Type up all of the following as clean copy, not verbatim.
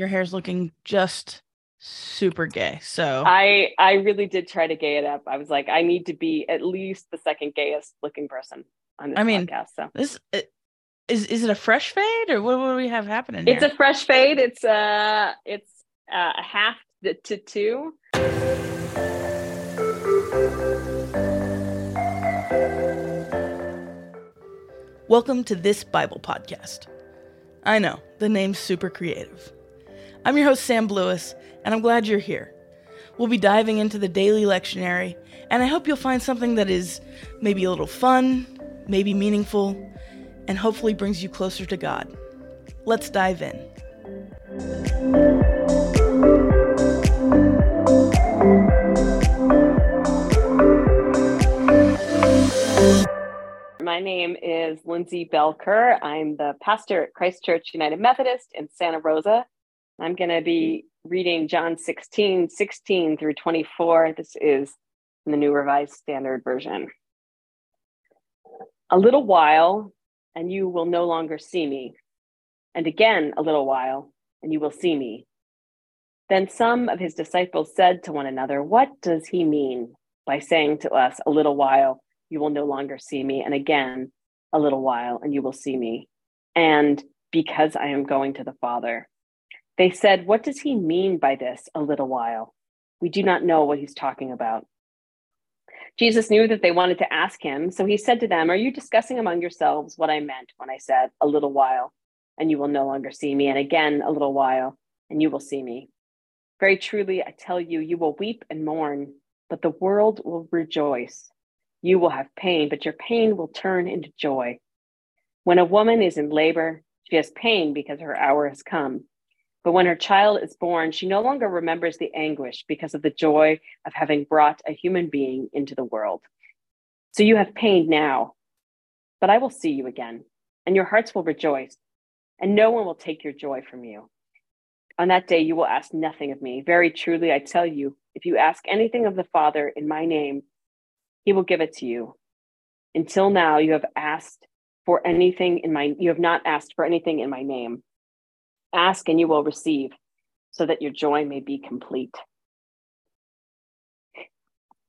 your hair's looking just super gay. So I really did try to gay it up. I was like, I need to be at least the second gayest looking person on this podcast. So is it a fresh fade, or what do we have happening here? It's a fresh fade. It's a half to two. Welcome to This Bible Podcast. I know, the name's super creative. I'm your host, Sam Blewis, and I'm glad you're here. We'll be diving into the daily lectionary, and I hope you'll find something that is maybe a little fun, maybe meaningful, and hopefully brings you closer to God. Let's dive in. My name is Lindsey Bell-Kerr. I'm the pastor at Christ Church United Methodist in Santa Rosa. I'm going to be reading John 16:16 through 24. This is in the New Revised Standard Version. A little while, and you will no longer see me. And again, a little while, and you will see me. Then some of his disciples said to one another, "What does he mean by saying to us, a little while, you will no longer see me, and again, a little while, and you will see me, and because I am going to the Father?" They said, "What does he mean by this, a little while? We do not know what he's talking about." Jesus knew that they wanted to ask him, so he said to them, "Are you discussing among yourselves what I meant when I said, a little while, and you will no longer see me, and again, a little while, and you will see me? Very truly, I tell you, you will weep and mourn, but the world will rejoice. You will have pain, but your pain will turn into joy. When a woman is in labor, she has pain because her hour has come. But when her child is born, she no longer remembers the anguish because of the joy of having brought a human being into the world. So you have pain now, but I will see you again, and your hearts will rejoice, and no one will take your joy from you. On that day, you will ask nothing of me. Very truly, I tell you, if you ask anything of the Father in my name, he will give it to you. Until now, you have not asked for anything in my name. Ask and you will receive, so that your joy may be complete."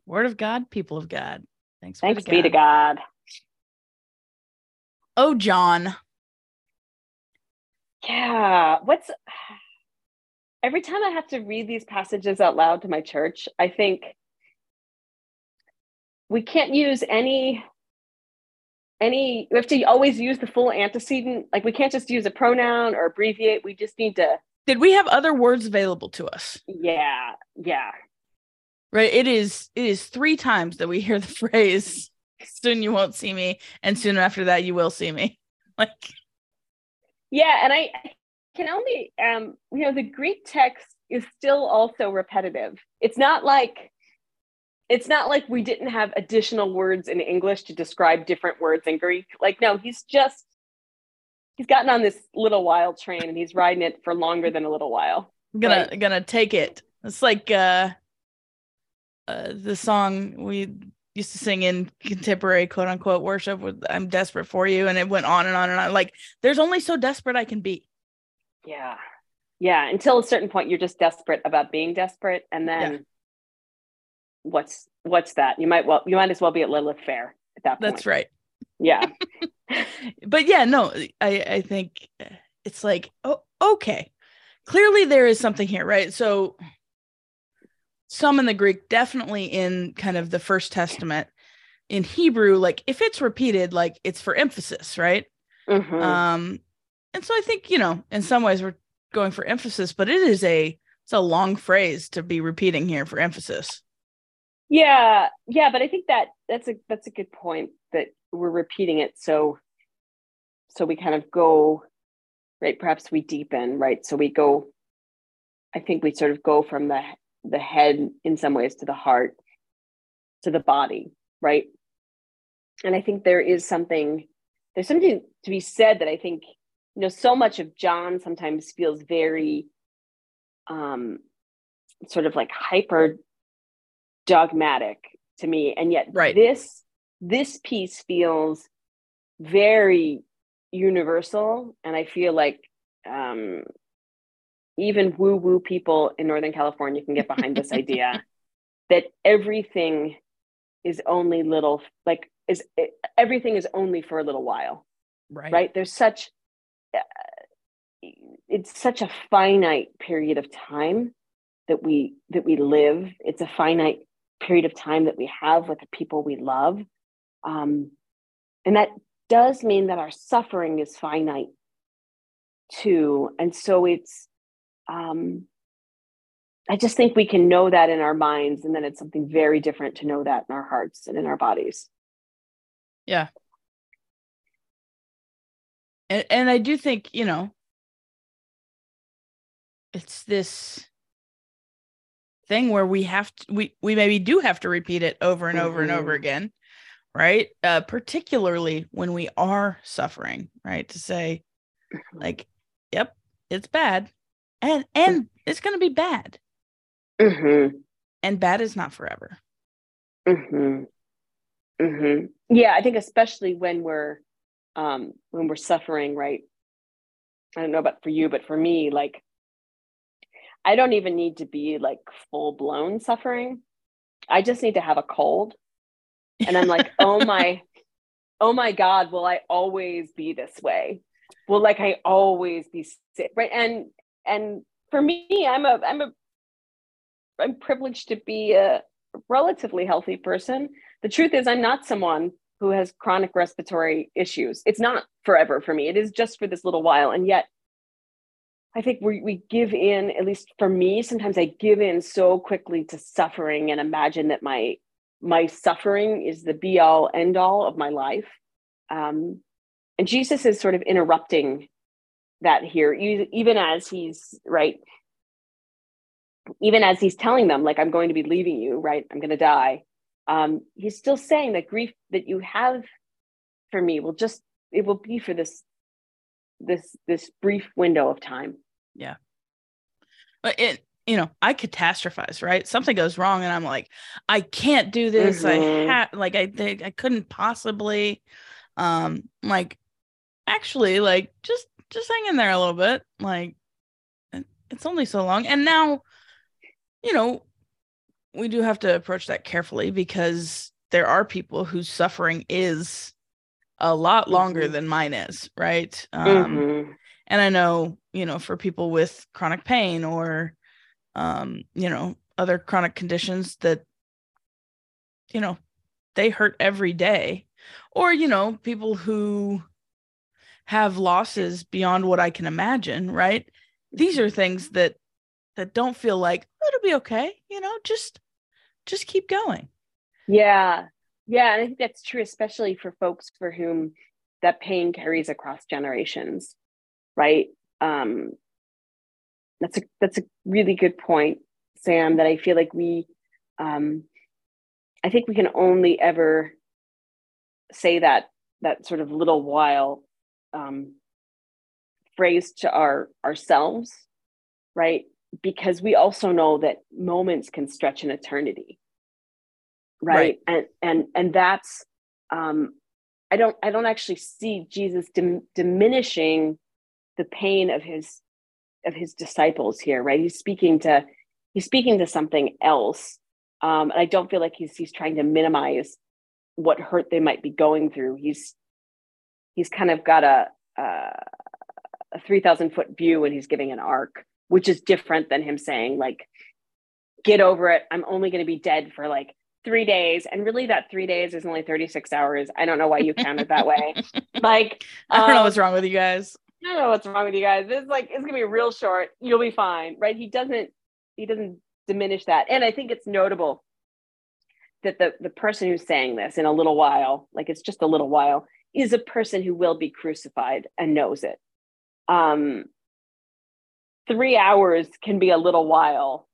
Word of God, people of God. Thanks be to God. Oh, John. Yeah. Every time I have to read these passages out loud to my church, I think, we can't use any, we have to always use the full antecedent. Like, we can't just use a pronoun or abbreviate. We just need to. Did we have other words available to us? Yeah. Right. It is three times that we hear the phrase, "Soon you won't see me," and soon after that, "You will see me." Yeah. And I can only, the Greek text is still also repetitive. It's not like we didn't have additional words in English to describe different words in Greek. Like, no, he's gotten on this little while train, and he's riding it for longer than a little while. Gonna take it. It's like the song we used to sing in contemporary quote unquote worship with "I'm desperate for you," and it went on and on and on. Like, there's only so desperate I can be. Yeah. Until a certain point, you're just desperate about being desperate, and then. Yeah. What's that? You might as well be at Lilith Fair at that point. That's right. Yeah. But yeah, no, I think it's like, oh, okay. Clearly there is something here, right? So some in the Greek, definitely in kind of the First Testament, in Hebrew, like if it's repeated, like it's for emphasis, right? Mm-hmm. And so I think, in some ways we're going for emphasis, but it's a long phrase to be repeating here for emphasis. Yeah, but I think that's a good point, that we're repeating it so we kind of go, right, perhaps we deepen, right? So we go, I think we sort of go from the head in some ways to the heart, to the body, right? And I think there's something to be said that I think, so much of John sometimes feels very sort of like hyper dogmatic to me, and yet right. this piece feels very universal, and I feel like even woo-woo people in Northern California can get behind this idea that everything is only little, like everything is only for a little while, right? There's such, it's such a finite period of time that we live. It's a finite period of time that we have with the people we love. And that does mean that our suffering is finite too. And so it's, I just think we can know that in our minds, and then it's something very different to know that in our hearts and in our bodies. Yeah. And I do think, you know, it's this thing where we have to, we maybe do have to repeat it over and over and over again, right? Particularly when we are suffering, right? To say like, yep, it's bad. And it's going to be bad. Mm-hmm. And bad is not forever. Mm-hmm. Mm-hmm. Yeah, I think especially when we're suffering, right? I don't know about for you, but for me, like, I don't even need to be like full-blown suffering. I just need to have a cold. And I'm like, oh my God, will I always be this way? Will like I always be sick? Right. And for me, I'm privileged to be a relatively healthy person. The truth is I'm not someone who has chronic respiratory issues. It's not forever for me. It is just for this little while. And yet I think we give in, at least for me, sometimes I give in so quickly to suffering and imagine that my suffering is the be all end all of my life. And Jesus is sort of interrupting that here, even as he's right, even as he's telling them, like, I'm going to be leaving you, right? I'm going to die. He's still saying that grief that you have for me will just, it will be for this brief window of time. Yeah. But it, you know, I catastrophize, right? Something goes wrong and I'm like, I can't do this. Mm-hmm. I couldn't possibly, like, actually, like, just hang in there a little bit. Like, it's only so long. And now, you know, we do have to approach that carefully because there are people whose suffering is a lot longer than mine is, right? And I know, you know, for people with chronic pain or, you know, other chronic conditions that, you know, they hurt every day. Or, you know, people who have losses beyond what I can imagine, right? These are things that don't feel like, oh, it'll be okay, you know, just keep going. Yeah. Yeah. And I think that's true, especially for folks for whom that pain carries across generations, right? That's a really good point, Sam, that I feel like we, I think we can only ever say that sort of little while phrase to ourselves, right? Because we also know that moments can stretch an eternity, right? And that's I don't actually see Jesus diminishing the pain of his disciples here, right? He's speaking to something else, and I don't feel like he's trying to minimize what hurt they might be going through. He's kind of got a 3,000-foot view when he's giving an arc, which is different than him saying, like, get over it. I'm only going to be dead for like 3 days. And really that 3 days is only 36 hours. I don't know why you counted that way. Like, I don't know what's wrong with you guys. I don't know what's wrong with you guys. It's like, it's going to be real short. You'll be fine. Right. He doesn't diminish that. And I think it's notable that the person who's saying this in a little while, like it's just a little while, is a person who will be crucified and knows it. 3 hours can be a little while,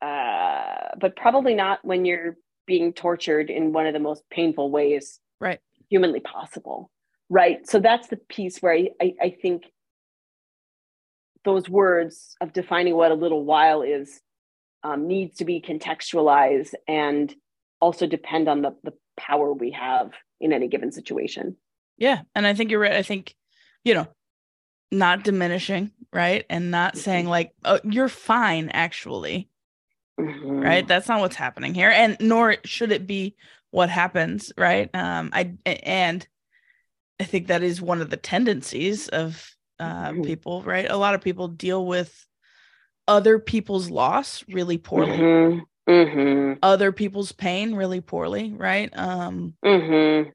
but probably not when you're being tortured in one of the most painful ways, right, humanly possible, right? So that's the piece where I think those words of defining what a little while is needs to be contextualized and also depend on the power we have in any given situation. Yeah. And I think you're right. I think, you know, not diminishing, right? And not saying like, oh, you're fine, actually, mm-hmm. right? That's not what's happening here. And nor should it be what happens, right? I think that is one of the tendencies of mm-hmm. people, right? A lot of people deal with other people's loss really poorly, mm-hmm. Mm-hmm. other people's pain really poorly, right? Mm-hmm.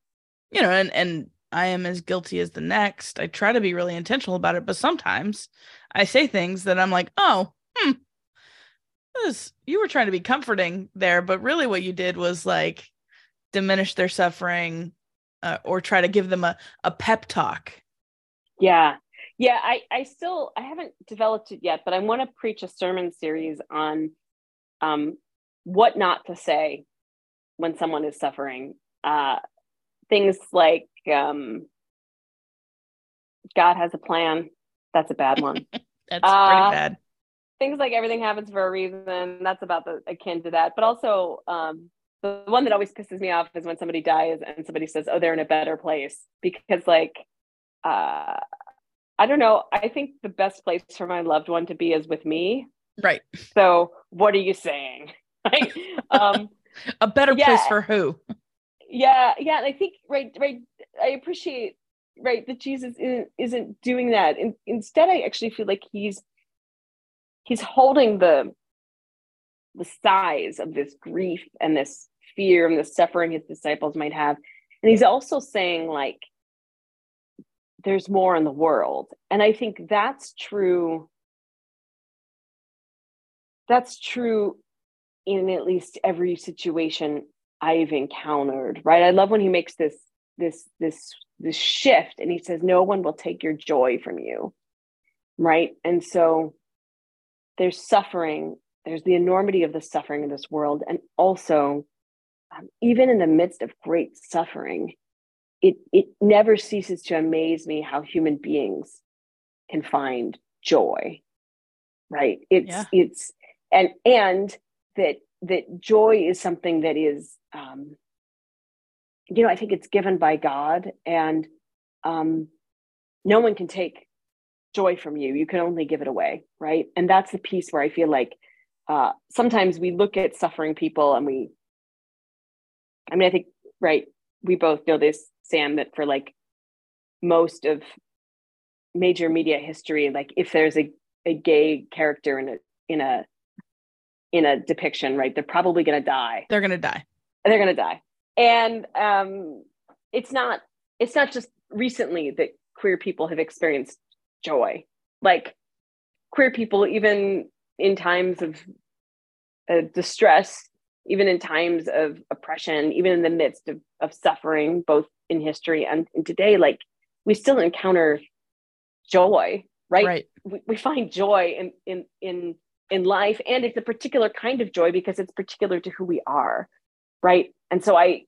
You know, and I am as guilty as the next. I try to be really intentional about it, but sometimes I say things that I'm like, you were trying to be comforting there, but really what you did was like diminish their suffering, or try to give them a pep talk. Yeah. Yeah. I haven't developed it yet, but I want to preach a sermon series on what not to say when someone is suffering. Things like, God has a plan. That's a bad one. That's pretty bad. Things like everything happens for a reason. That's about akin to that. But also, the one that always pisses me off is when somebody dies and somebody says, oh, they're in a better place. Because like, I don't know. I think the best place for my loved one to be is with me. Right. So what are you saying? Like, a better place for who? Yeah. Yeah. And I think, right. I appreciate, right, that Jesus isn't doing that. And instead, I actually feel like he's holding the size of this grief and this fear and the suffering his disciples might have. And he's also saying like, there's more in the world. And I think that's true. That's true in at least every situation I've encountered, right? I love when he makes this shift and he says, no one will take your joy from you, right? And so there's suffering, there's the enormity of the suffering in this world. And also, even in the midst of great suffering, it never ceases to amaze me how human beings can find joy, right? And that joy is something that is, I think it's given by God, and no one can take joy from you. You can only give it away, right? And that's the piece where I feel like sometimes we look at suffering people and I think, right, we both know this, Sam, that for like most of major media history, like if there's a gay character in a depiction, right, they're probably going to die. They're going to die. And it's not just recently that queer people have experienced joy. Like queer people, even in times of distress, even in times of oppression, even in the midst of suffering, both in history and in today, like we still encounter joy, right? Right. We find joy in life, and it's a particular kind of joy because it's particular to who we are, right? And so I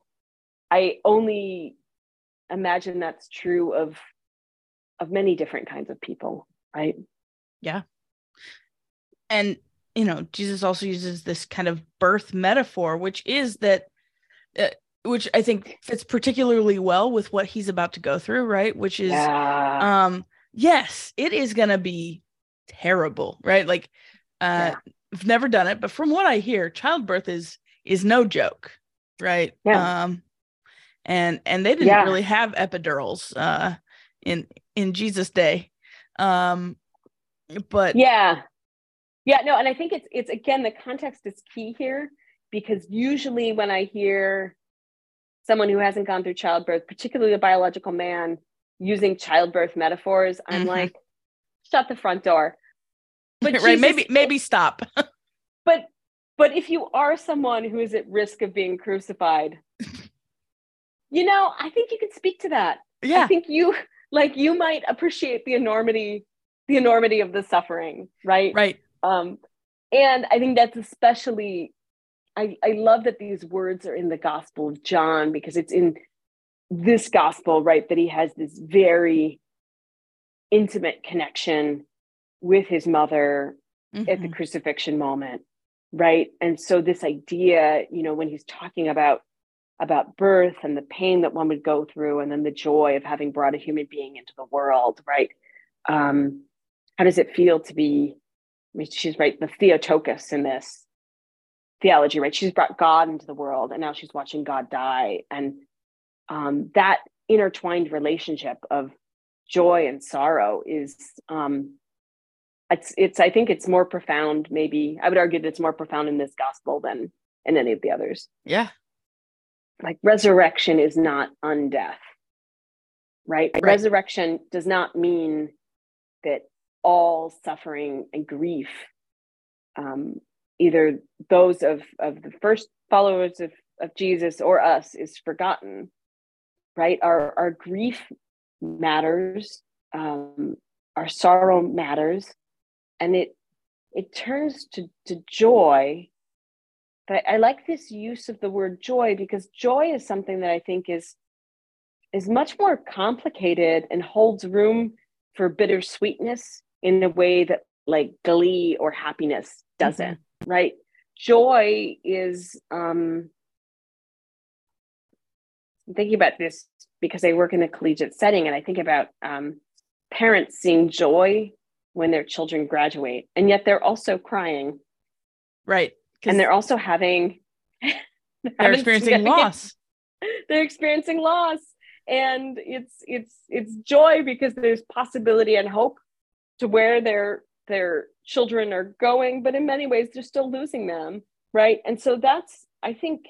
only imagine that's true of many different kinds of people, right? Yeah. And Jesus also uses this kind of birth metaphor, which I think fits particularly well with what he's about to go through, right? Which is, yes, it is going to be terrible, right? Like, I've never done it, but from what I hear, childbirth is no joke, right? Yeah. And they didn't really have epidurals in Jesus' day, but no, and I think it's again, the context is key here, because usually when I hear someone who hasn't gone through childbirth, particularly a biological man, using childbirth metaphors, I'm mm-hmm. like, shut the front door. But right, Jesus, maybe stop. but if you are someone who is at risk of being crucified, I think you can speak to that. Yeah. I think you might appreciate the enormity of the suffering, right? Right. And I think that's especially, I love that these words are in the Gospel of John, because it's in this gospel, right, that he has this very intimate connection with his mother mm-hmm. at the crucifixion moment, right? And so this idea, when he's talking about birth and the pain that one would go through, and then the joy of having brought a human being into the world, right? How does it feel to be, I mean, she's right, the Theotokos in this theology, right? She's brought God into the world and now she's watching God die. And that intertwined relationship of joy and sorrow is, I think it's more profound, maybe, I would argue that it's more profound in this gospel than in any of the others. Yeah. Like resurrection is not undeath, right? Resurrection does not mean that all suffering and grief, either those of the first followers of Jesus or us, is forgotten, right? Our grief matters, our sorrow matters, and it turns to joy. But I like this use of the word joy, because joy is something that I think is much more complicated and holds room for bittersweetness in a way that like glee or happiness doesn't, mm-hmm. right? Joy is, I'm thinking about this because I work in a collegiate setting, and I think about parents seeing joy when their children graduate, and yet they're also crying. Right. And they're also experiencing loss. They're experiencing loss. And it's joy because there's possibility and hope to where their children are going, but in many ways they're still losing them, right? And so that's, I think,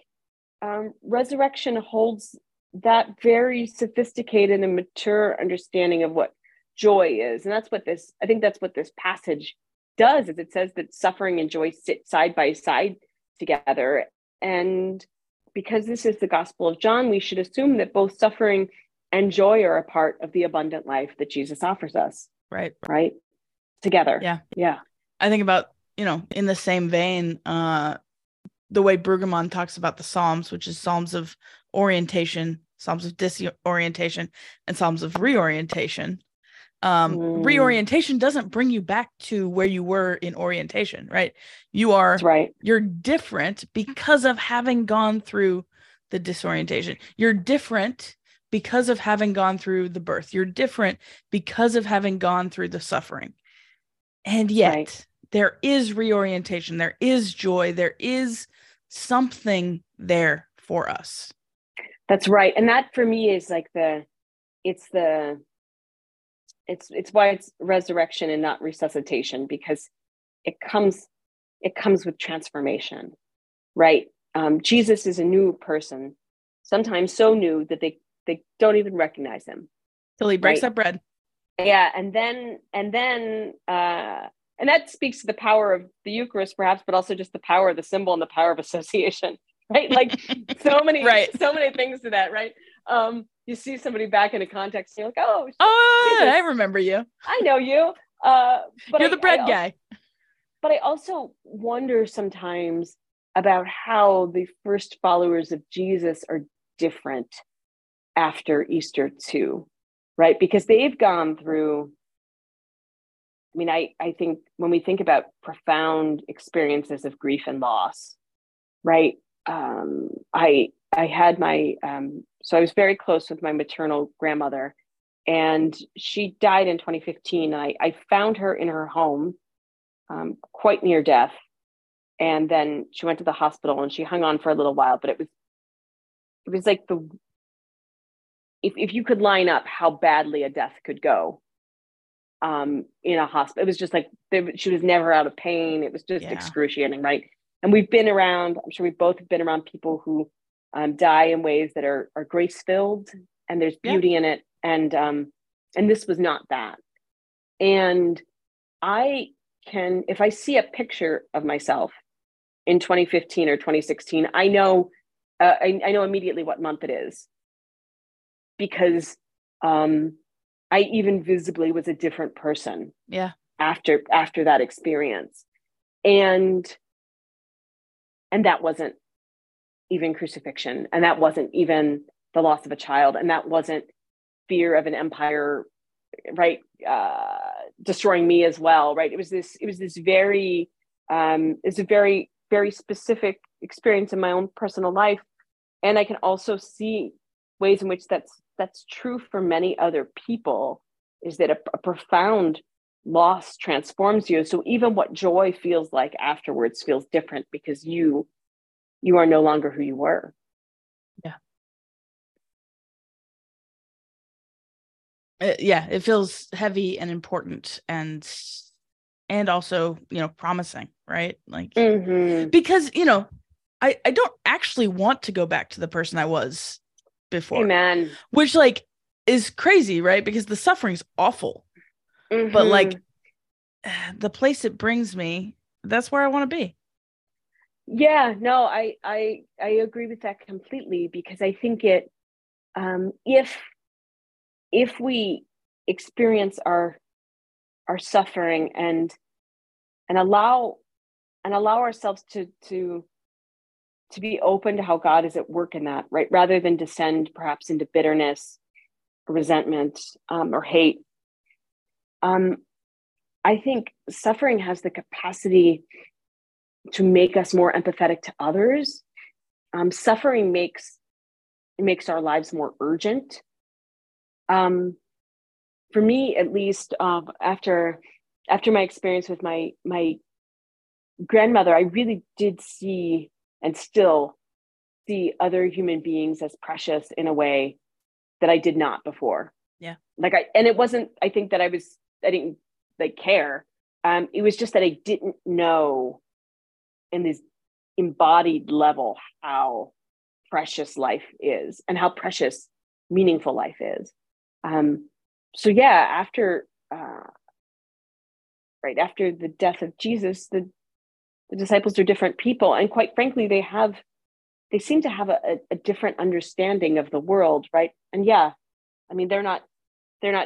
resurrection holds that very sophisticated and mature understanding of what joy is. And that's what this, I think that's what this passage does, is it says that suffering and joy sit side by side together. And because this is the Gospel of John, we should assume that both suffering and joy are a part of the abundant life that Jesus offers us. Right. Right. Together. Yeah. Yeah. I think about, in the same vein, the way Brueggemann talks about the Psalms, which is Psalms of orientation, Psalms of disorientation, and Psalms of reorientation. Reorientation doesn't bring you back to where you were in orientation, right? You're different because of having gone through the disorientation. You're different because of having gone through the birth. You're different because of having gone through the suffering. And yet there is reorientation. There is joy. There is something there for us. That's right. And that for me is like it's why it's resurrection and not resuscitation, because it comes with transformation, right? Jesus is a new person, sometimes so new that they don't even recognize him till he breaks up bread. Yeah, and that speaks to the power of the Eucharist, perhaps, but also just the power of the symbol and the power of association, right? Like so many things to that, right? You see somebody back in a context, and you're like, "Oh, Jesus. I remember you. I know you." But you're the bread guy. But I also wonder sometimes about how the first followers of Jesus are different after Easter too, right? Because they've gone through. I mean, I think when we think about profound experiences of grief and loss, right? I had my, so I was very close with my maternal grandmother, and she died in 2015. I found her in her home, quite near death. And then she went to the hospital and she hung on for a little while, but it was like if you could line up how badly a death could go, in a hospital, it was just like, she was never out of pain. It was just excruciating. Right. And we've been around, I'm sure we both have been around people who die in ways that are grace-filled, and there's beauty in it. And this was not that. And I can, if I see a picture of myself in 2015 or 2016, I know immediately what month it is, because I even visibly was a different person. Yeah. After that experience. And that wasn't even crucifixion, and that wasn't even the loss of a child, and that wasn't fear of an empire, right? Destroying me as well, right? It was this very, it's a very, very specific experience in my own personal life. And I can also see ways in which that's true for many other people is that a profound loss transforms you. So even what joy feels like afterwards feels different because you are no longer who you were. Yeah. It feels heavy and important and also, promising, right? Like, mm-hmm. because, I don't actually want to go back to the person I was before. Amen. Which is crazy, right? Because the suffering's awful, mm-hmm. but the place it brings me, that's where I want to be. Yeah, no, I agree with that completely, because I think it, if we experience our suffering and allow ourselves to be open to how God is at work in that, right? Rather than descend perhaps into bitterness, resentment, or hate. I think suffering has the capacity to make us more empathetic to others. Suffering makes our lives more urgent. For me, at least, after my experience with my grandmother, I really did see and still see other human beings as precious in a way that I did not before. Yeah. It wasn't, I think that I didn't care. It was just that I didn't know in this embodied level how precious life is and how precious meaningful life is. So yeah, after the death of Jesus, the disciples are different people. And quite frankly, they seem to have a different understanding of the world, right? And yeah, I mean, they're not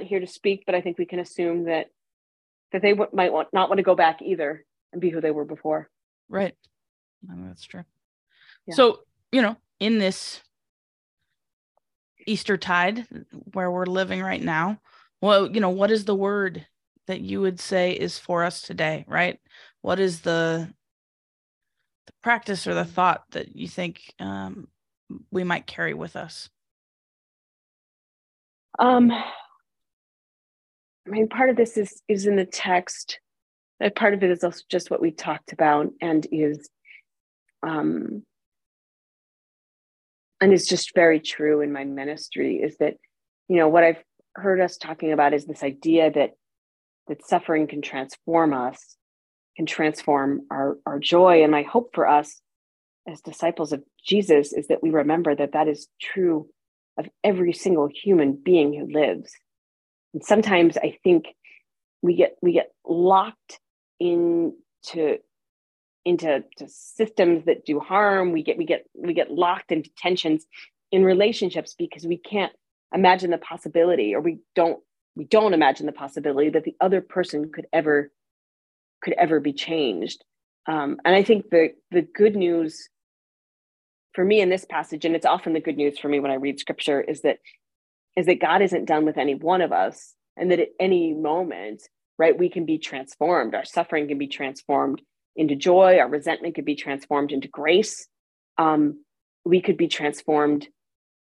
here to speak, but I think we can assume that they might not want to go back either and be who they were before. Right. I mean, that's true. Yeah. So, in this Eastertide where we're living right now, well, what is the word that you would say is for us today, right? What is the practice or the thought that you think we might carry with us? I mean, part of this is in the text. Part of it is also just what we talked about, and it's just very true in my ministry, is that, what I've heard us talking about is this idea that suffering can transform us, can transform our joy. And my hope for us as disciples of Jesus is that we remember that is true of every single human being who lives. And sometimes I think we get locked into systems that do harm. We get locked into tensions in relationships because we can't imagine the possibility, or we don't imagine the possibility that the other person could ever be changed. And I think the good news for me in this passage, and it's often the good news for me when I read scripture, is that God isn't done with any one of us, and that at any moment, right, we can be transformed. Our suffering can be transformed into joy. Our resentment could be transformed into grace. We could be transformed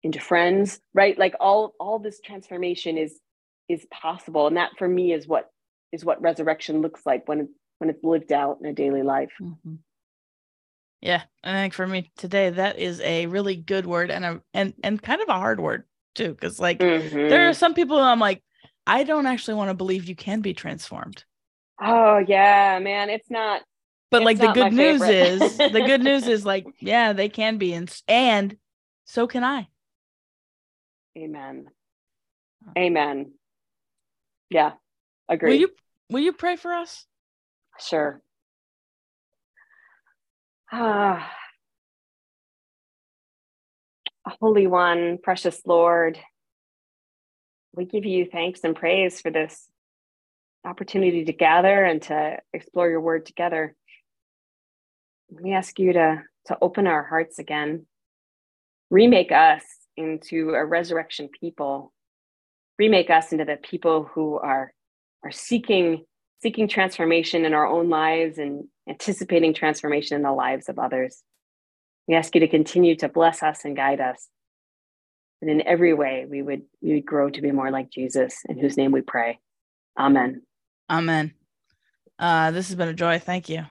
into friends, right? All this transformation is possible. And that for me is what resurrection looks like when it's lived out in a daily life. Mm-hmm. Yeah. I think for me today, that is a really good word and kind of a hard word too. Because mm-hmm. there are some people who I'm like, I don't actually want to believe you can be transformed. Oh yeah, man. It's not, but it's the good news is yeah, they can be. And so can I. Amen. Amen. Yeah. Agree. Will you pray for us? Sure. Holy One, precious Lord, we give you thanks and praise for this opportunity to gather and to explore your word together. We ask you to open our hearts again, remake us into a resurrection people, remake us into the people who are seeking transformation in our own lives and anticipating transformation in the lives of others. We ask you to continue to bless us and guide us. And in every way, we would grow to be more like Jesus, in whose name we pray. Amen. Amen. This has been a joy. Thank you.